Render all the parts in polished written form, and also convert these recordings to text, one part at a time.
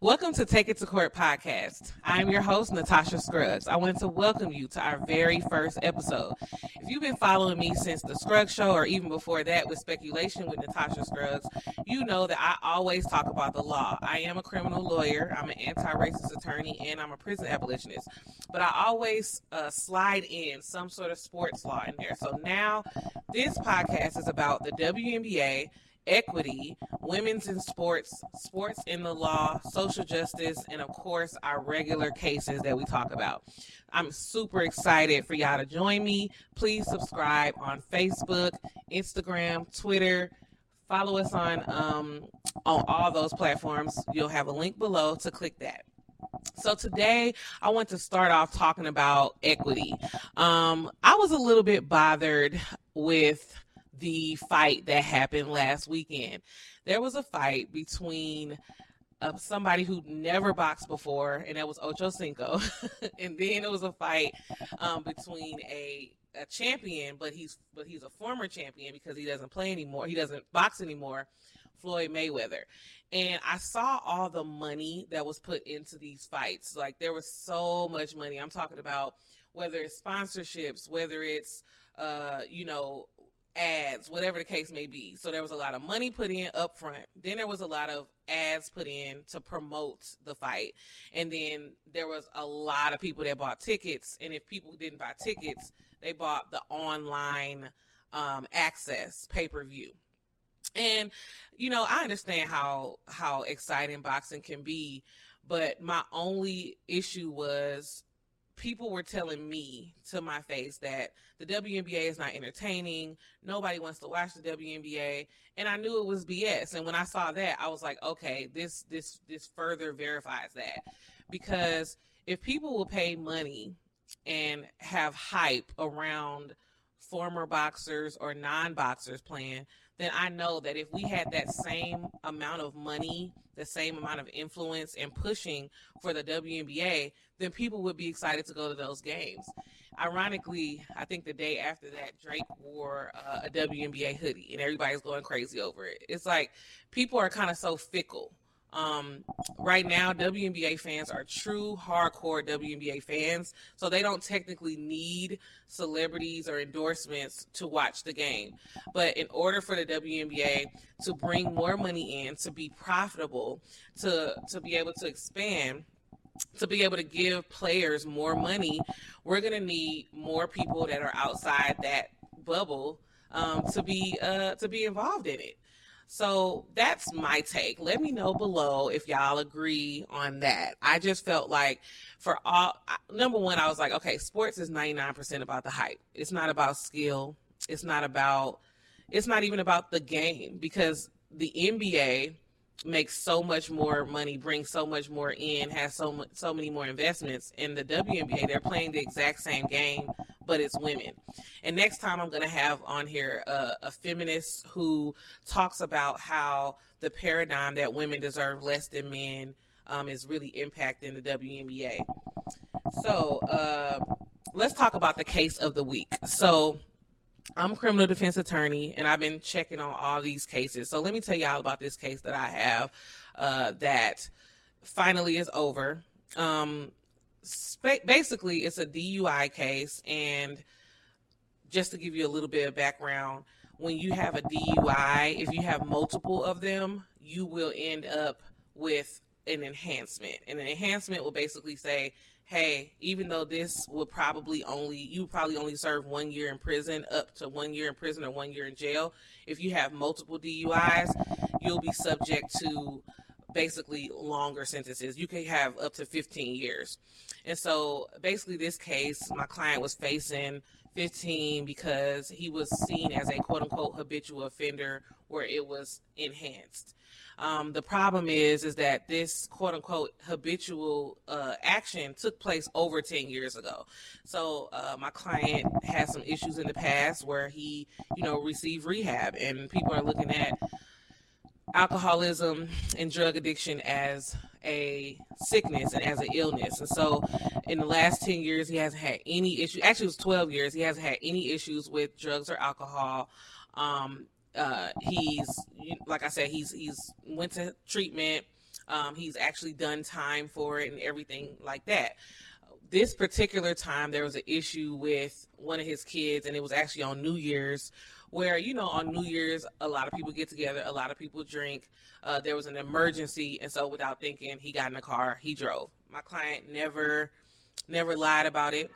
Welcome to Take It to Court podcast. I'm your host, Natasha Scruggs. I want to welcome you to our very first episode. If you've been following me since the Scruggs show or even before that with Speculation with Natasha Scruggs, you know that I always talk about the law. I am a criminal lawyer, I'm an anti-racist attorney, and I'm a prison abolitionist. But I always slide in some sort of sports law in there. So now this podcast is about the WNBA, equity, women's in sports, sports in the law, social justice, and of course our regular cases that we talk about. I'm super excited for y'all to join me. Please subscribe on Facebook, Instagram, Twitter. Follow us on all those platforms. You'll have a link below to click that. So today I want to start off talking about equity. I was a little bit bothered with the fight that happened last weekend. There was a fight between somebody who never boxed before, and that was Ocho Cinco. And then it was a fight between a champion, but he's a former champion because he doesn't play anymore. He doesn't box anymore, Floyd Mayweather. And I saw all the money that was put into these fights. Like, there was so much money. I'm talking about whether it's sponsorships, whether it's ads, whatever the case may be. So there was a lot of money put in up front. Then there was a lot of ads put in to promote the fight. And then there was a lot of people that bought tickets. And if people didn't buy tickets, they bought the online access pay-per-view. And, you know, I understand how exciting boxing can be, but my only issue was people were telling me to my face that the WNBA is not entertaining. Nobody wants to watch the WNBA. And I knew it was BS. And when I saw that, I was like, okay, this further verifies that. Because if people will pay money and have hype around former boxers or non-boxers playing, then I know that if we had that same amount of money, the same amount of influence and pushing for the WNBA, then people would be excited to go to those games. Ironically, I think the day after that, Drake wore a WNBA hoodie, and everybody's going crazy over it. It's like people are kind of so fickle. Right now, WNBA fans are true hardcore WNBA fans, so they don't technically need celebrities or endorsements to watch the game. But in order for the WNBA to bring more money in, to be profitable, to be able to expand, to be able to give players more money, we're going to need more people that are outside that bubble to be involved in it. So that's my take. Let me know below if y'all agree on that. I just felt like number one, I was like, okay, sports is 99% about the hype. It's not about skill. It's not even about the game, because the NBA makes so much more money, brings so much more in, has so many more investments. In the WNBA, they're playing the exact same game, but it's women. And next time I'm going to have on here a feminist who talks about how the paradigm that women deserve less than men is really impacting the WNBA. So let's talk about the case of the week. So I'm a criminal defense attorney, and I've been checking on all these cases. So let me tell y'all about this case that I have that finally is over. Basically, it's a DUI case, and just to give you a little bit of background, when you have a DUI, if you have multiple of them, you will end up with an enhancement. And an enhancement will basically say, hey, even though this will probably only serve 1 year in prison, up to 1 year in prison or 1 year in jail, if you have multiple DUIs, you'll be subject to basically longer sentences. You can have up to 15 years. And so basically this case, my client was facing 15 because he was seen as a quote unquote habitual offender where it was enhanced. The problem is that this quote unquote habitual action took place over 10 years ago. So my client had some issues in the past where he, received rehab, and people are looking at alcoholism and drug addiction as a sickness and as an illness. And so in the last 10 years, he hasn't had any issue. Actually, it was 12 years. He hasn't had any issues with drugs or alcohol. He's, like I said, he's went to treatment. He's actually done time for it and everything like that. This particular time, there was an issue with one of his kids, and it was actually on New Year's, where, you know, on New Year's, a lot of people get together, a lot of people drink. There was an emergency, and so without thinking, he got in the car, he drove. My client never lied about it.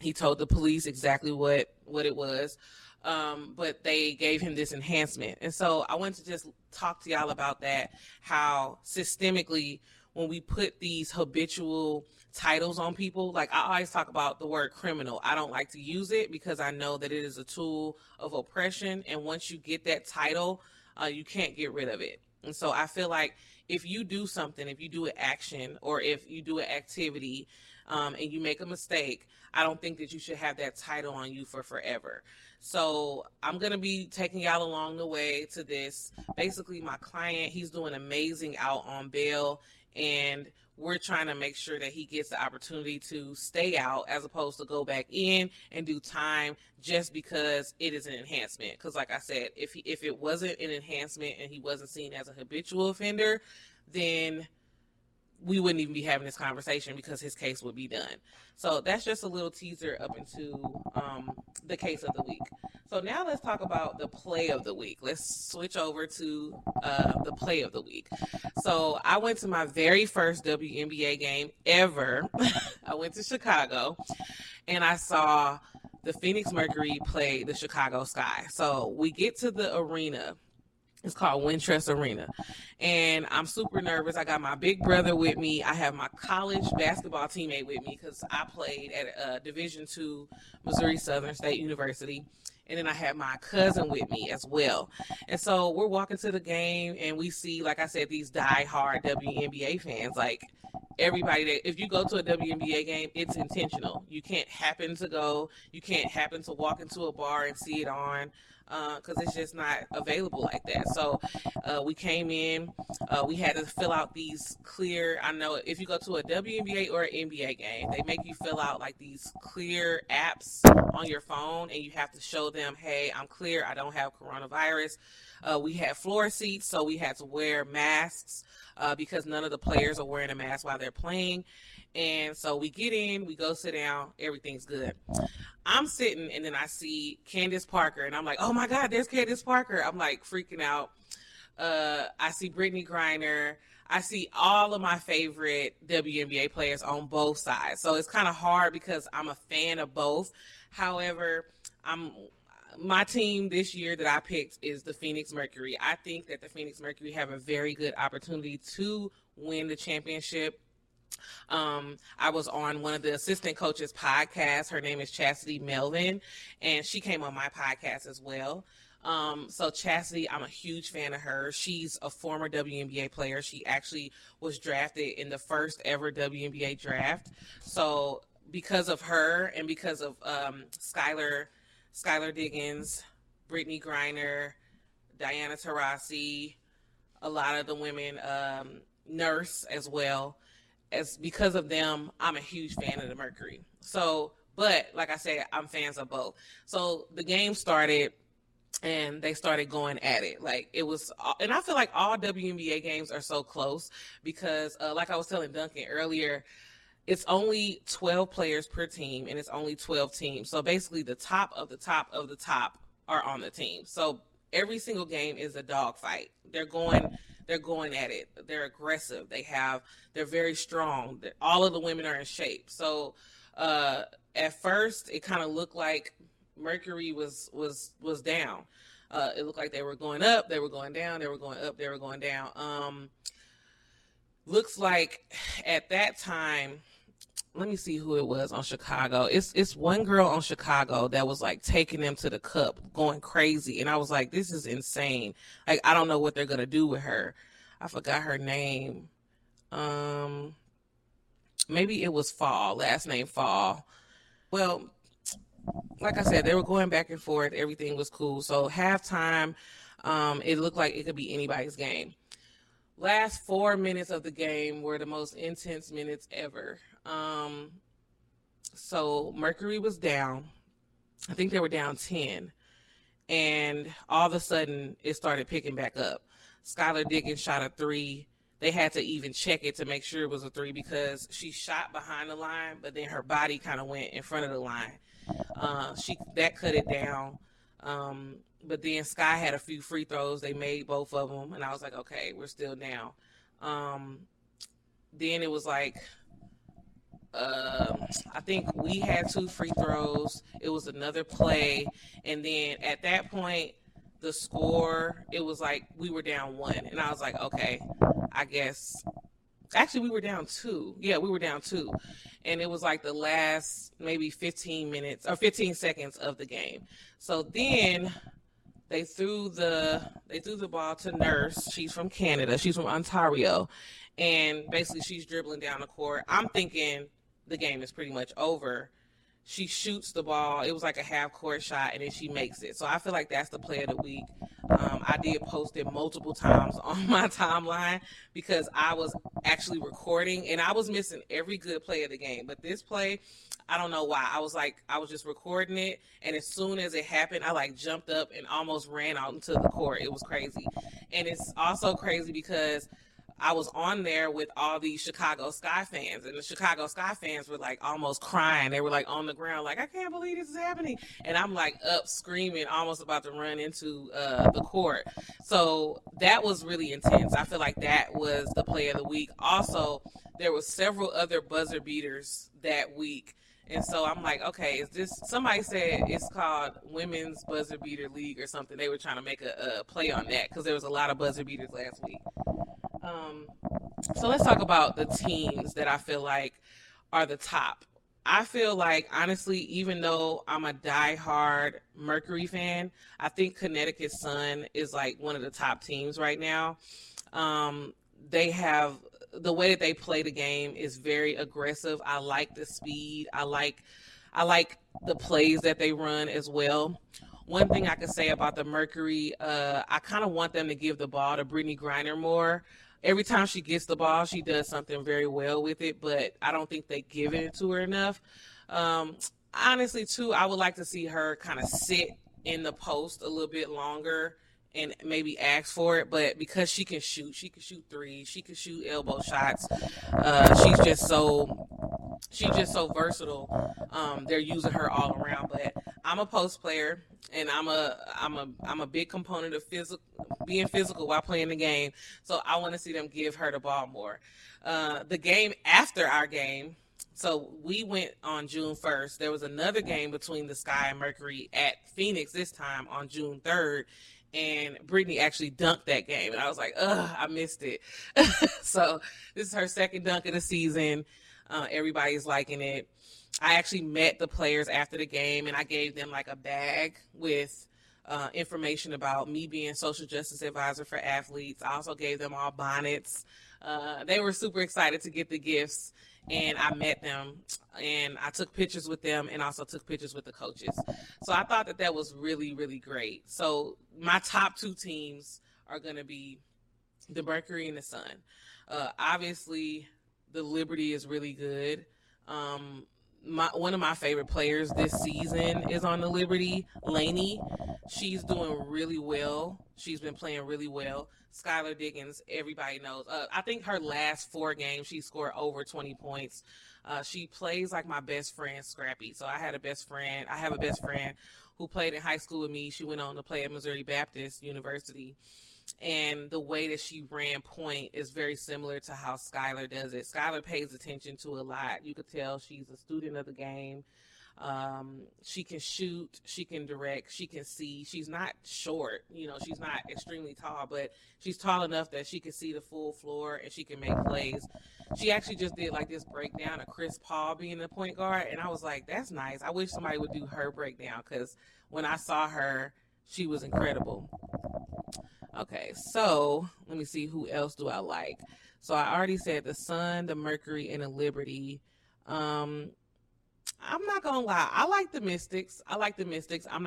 He told the police exactly what it was, but they gave him this enhancement. And so I want to just talk to y'all about that, how systemically when we put these habitual titles on people, like I always talk about the word criminal. I don't like to use it because I know that it is a tool of oppression. And once you get that title, you can't get rid of it. And so I feel like if you do something, if you do an action or if you do an activity and you make a mistake, I don't think that you should have that title on you for forever. So I'm going to be taking y'all along the way to this. Basically, my client, he's doing amazing out on bail, and we're trying to make sure that he gets the opportunity to stay out as opposed to go back in and do time just because it is an enhancement. Because like I said, if it wasn't an enhancement and he wasn't seen as a habitual offender, then we wouldn't even be having this conversation because his case would be done. So that's just a little teaser up into the case of the week. So now let's talk about the play of the week. Let's switch over to the play of the week. So I went to my very first WNBA game ever. I went to Chicago and I saw the Phoenix Mercury play the Chicago Sky. So we get to the arena. It's called Wintrust Arena. And I'm super nervous. I got my big brother with me. I have my college basketball teammate with me because I played at Division II Missouri Southern State University. And then I had my cousin with me as well. And so we're walking to the game and we see, like I said, these diehard WNBA fans. Like everybody that, if you go to a WNBA game, it's intentional. You can't happen to go. You can't happen to walk into a bar and see it on. Because it's just not available like that. So we came in, we had to fill out these clear, I know if you go to a WNBA or an NBA game, they make you fill out like these clear apps on your phone and you have to show them, hey, I'm clear, I don't have coronavirus. We had floor seats, so we had to wear masks because none of the players are wearing a mask while they're playing. And so we get in, we go sit down, everything's good. I'm sitting and then I see Candace Parker and I'm like, oh my God, there's Candace Parker. I'm like freaking out. I see Brittney Griner. I see all of my favorite WNBA players on both sides. So it's kind of hard because I'm a fan of both. However, my team this year that I picked is the Phoenix Mercury. I think that the Phoenix Mercury have a very good opportunity to win the championship. I was on one of the assistant coaches' podcasts. Her name is Chastity Melvin, and she came on my podcast as well. So Chastity, I'm a huge fan of her. She's a former WNBA player. She actually was drafted in the first ever WNBA draft. So because of her and because of Skylar Diggins, Brittney Griner, Diana Taurasi, a lot of the women, Nurse as well. As because of them, I'm a huge fan of the Mercury. So, but like I said, I'm fans of both. So the game started and they started going at it. Like it was, and I feel like all WNBA games are so close because like I was telling Duncan earlier, it's only 12 players per team and it's only 12 teams. So basically the top of the top of the top are on the team. So every single game is a dogfight. They're going at it. They're aggressive. They're very strong. All of the women are in shape. So at first, it kind of looked like Mercury was down. It looked like they were going up. They were going down. They were going up. They were going down. Looks like at that time, let me see who it was on Chicago. It's one girl on Chicago that was like taking them to the cup, going crazy. And I was like, this is insane. Like, I don't know what they're going to do with her. I forgot her name. Maybe it was Fall, last name Fall. Well, like I said, they were going back and forth. Everything was cool. So halftime, it looked like it could be anybody's game. Last 4 minutes of the game were the most intense minutes ever. So Mercury was down. I think they were down 10. And all of a sudden, it started picking back up. Skylar Diggins shot a three. they had to even check it to make sure it was a three because she shot behind the line, but then her body kind of went in front of the line. That cut it down. But then Sky had a few free throws. They made both of them, and I was like, okay, we're still down. Then it was like, I think we had two free throws. It was another play. And then at that point, the score, it was like we were down one. And I was like, okay, I guess. Actually, we were down two. Yeah, we were down two. And it was like the last maybe 15 minutes or 15 seconds of the game. So then they threw the ball to Nurse. She's from Canada. She's from Ontario. And basically she's dribbling down the court. I'm thinking the game is pretty much over. She shoots the ball. It was like a half-court shot, and then she makes it. So I feel like that's the play of the week. I did post it multiple times on my timeline because I was actually recording, and I was missing every good play of the game. But this play, I don't know why. I was just recording it, and as soon as it happened, I jumped up and almost ran out into the court. It was crazy. And it's also crazy because I was on there with all these Chicago Sky fans, and the Chicago Sky fans were almost crying. They were on the ground, I can't believe this is happening. And I'm up screaming, almost about to run into the court. So that was really intense. I feel like that was the play of the week. Also, there were several other buzzer beaters that week. And so I'm okay, is this, somebody said it's called Women's Buzzer Beater League or something. They were trying to make a play on that because there was a lot of buzzer beaters last week. So let's talk about the teams that I feel like are the top. I feel like, honestly, even though I'm a diehard Mercury fan, I think Connecticut Sun is one of the top teams right now. They have, the way that they play the game is very aggressive. I like the speed. I like the plays that they run as well. One thing I can say about the Mercury, I kind of want them to give the ball to Brittney Griner more. Every time she gets the ball, she does something very well with it, but I don't think they give it to her enough. Honestly, too, I would like to see her kind of sit in the post a little bit longer and maybe ask for it, but because she can shoot threes, she can shoot elbow shots. She's just so versatile. They're using her all around, but I'm a post player and I'm a big component of being physical while playing the game. So I want to see them give her the ball more. The game after our game, so we went on June 1st. There was another game between the Sky and Mercury at Phoenix this time on June 3rd. And Brittney actually dunked that game. And I was like, I missed it. So this is her second dunk of the season. Everybody's liking it. I actually met the players after the game, and I gave them a bag with information about me being social justice advisor for athletes. I also gave them all bonnets. They were super excited to get the gifts, and I met them, and I took pictures with them and also took pictures with the coaches. So I thought that was really, really great. So my top two teams are going to be the Mercury and the Sun. Obviously, the Liberty is really good. One of my favorite players this season is on the Liberty, Lainey. She's doing really well. She's been playing really well. Skylar Diggins, everybody knows. I think her last four games, she scored over 20 points. She plays like my best friend, Scrappy. So I have a best friend who played in high school with me. She went on to play at Missouri Baptist University. And the way that she ran point is very similar to how Skylar does it. Skylar pays attention to a lot. You could tell she's a student of the game. She can shoot, she can direct, she can see. She's not short, she's not extremely tall, but she's tall enough that she can see the full floor and she can make plays. She actually just did this breakdown of Chris Paul being the point guard. And I was like, that's nice. I wish somebody would do her breakdown because when I saw her, she was incredible. Okay, so let me see, who else do I like? So I already said the Sun, the Mercury, and the Liberty. I'm not going to lie. I like the Mystics. I'm not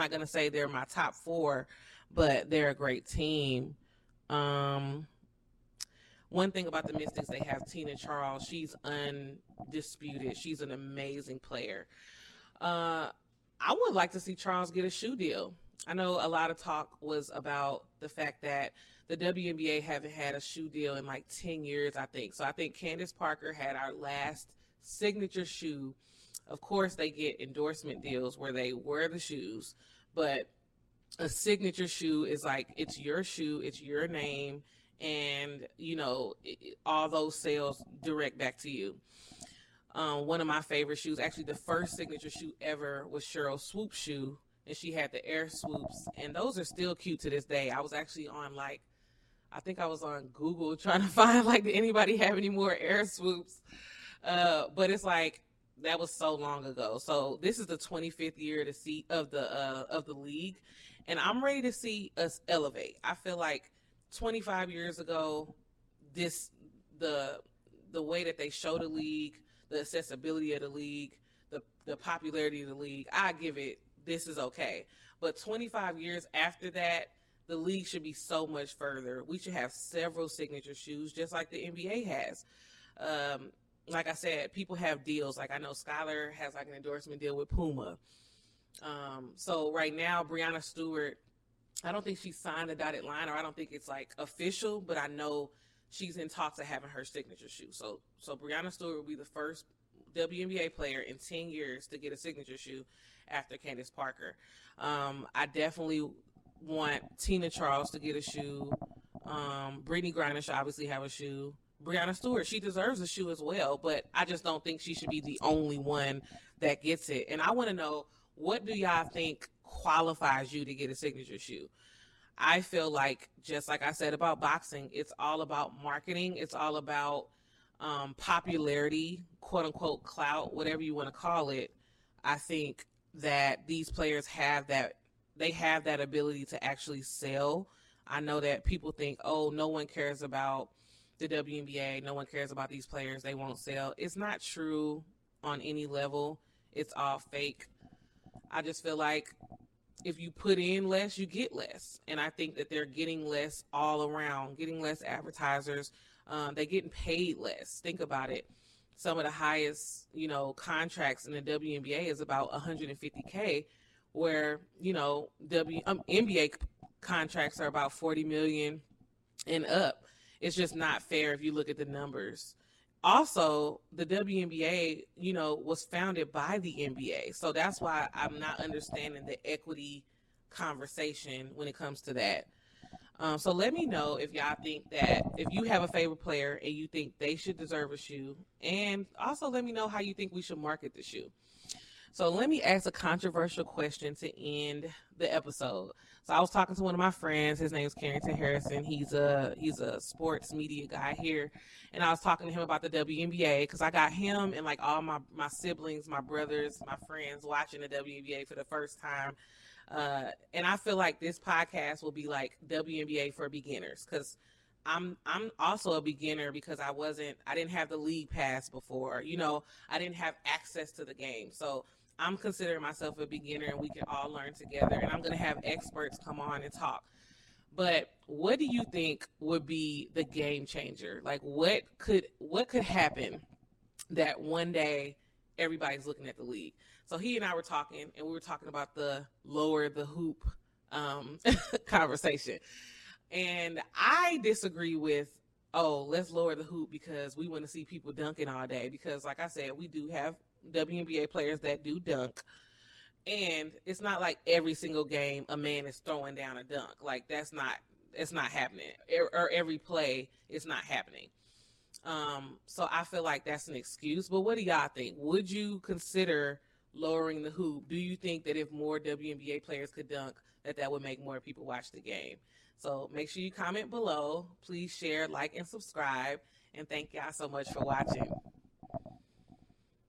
going to say they're my top four, but they're a great team. One thing about the Mystics, they have Tina Charles. She's undisputed. She's an amazing player. I would like to see Charles get a shoe deal. I know a lot of talk was about the fact that the WNBA haven't had a shoe deal in like 10 years, I think. So I think Candace Parker had our last signature shoe. Of course, they get endorsement deals where they wear the shoes, but a signature shoe is like, it's your shoe, it's your name, and, you know, all those sales direct back to you. One of my favorite shoes, actually the first signature shoe ever, was Cheryl's Swoop shoe, and she had the air swoops, and those are still cute to this day. I was actually on, like, I think I was on Google trying to find, like, did anybody have any more air swoops? But it's like, that was so long ago. So this is the 25th year to see of the league, and I'm ready to see us elevate. I feel like 25 years ago, the way that they show the league, the accessibility of the league, the popularity of the league, I give it, this is okay. But 25 years after that, the league should be so much further. We should have several signature shoes, just like the NBA has. Like I said, people have deals. Like I know Skylar has like an endorsement deal with Puma. So right now, Breanna Stewart, I don't think she signed a dotted line, or I don't think it's like official, but I know she's in talks of having her signature shoe. So Breanna Stewart will be the first WNBA player in 10 years to get a signature shoe after Candace Parker. I definitely want Tina Charles to get a shoe. Brittney Griner should obviously have a shoe. Breanna Stewart, she deserves a shoe as well, but I just don't think she should be the only one that gets it. And I want to know, what do y'all think qualifies you to get a signature shoe? I feel like, just like I said about boxing, it's all about marketing. It's all about popularity, quote unquote, clout, whatever you want to call it. I think that these players have that, they have that ability to actually sell. I know that people think, oh, no one cares about the WNBA, no one cares about these players, they won't sell. It's not true on any level. It's all fake. I just feel like if you put in less, you get less. And I think that they're getting less all around, getting less advertisers. They're getting paid less. Think about it. Some of the highest, you know, contracts in the WNBA is about $150K, where, you know, NBA contracts are about $40 million and up. It's just not fair if you look at the numbers. Also, the WNBA, you know, was founded by the NBA. So that's why I'm not understanding the equity conversation when it comes to that. So let me know if y'all think that, if you have a favorite player and you think they should deserve a shoe. And also let me know how you think we should market the shoe. So let me ask a controversial question to end the episode. So I was talking to one of my friends. His name is Carrington Harrison. He's a sports media guy here. And I was talking to him about the WNBA because I got him and like all my siblings, my brothers, my friends watching the WNBA for the first time. And I feel like this podcast will be like WNBA for beginners, because I'm also a beginner, because I didn't have the league pass before. You know, I didn't have access to the game. So I'm considering myself a beginner, and we can all learn together. And I'm going to have experts come on and talk. But what do you think would be the game changer? Like, what could happen that one day everybody's looking at the league? So he and I were talking, and we were talking about the lower the hoop conversation. And I disagree with, oh, let's lower the hoop because we want to see people dunking all day. Because, like I said, we do have WNBA players that do dunk. And it's not like every single game a man is throwing down a dunk. Like, it's not happening. Or every play, it's not happening. So I feel like that's an excuse. But what do y'all think? Would you consider lowering the hoop? Do you think that if more WNBA players could dunk, that would make more people watch the game? So make sure you comment below. Please share, like, and subscribe. And thank y'all so much for watching.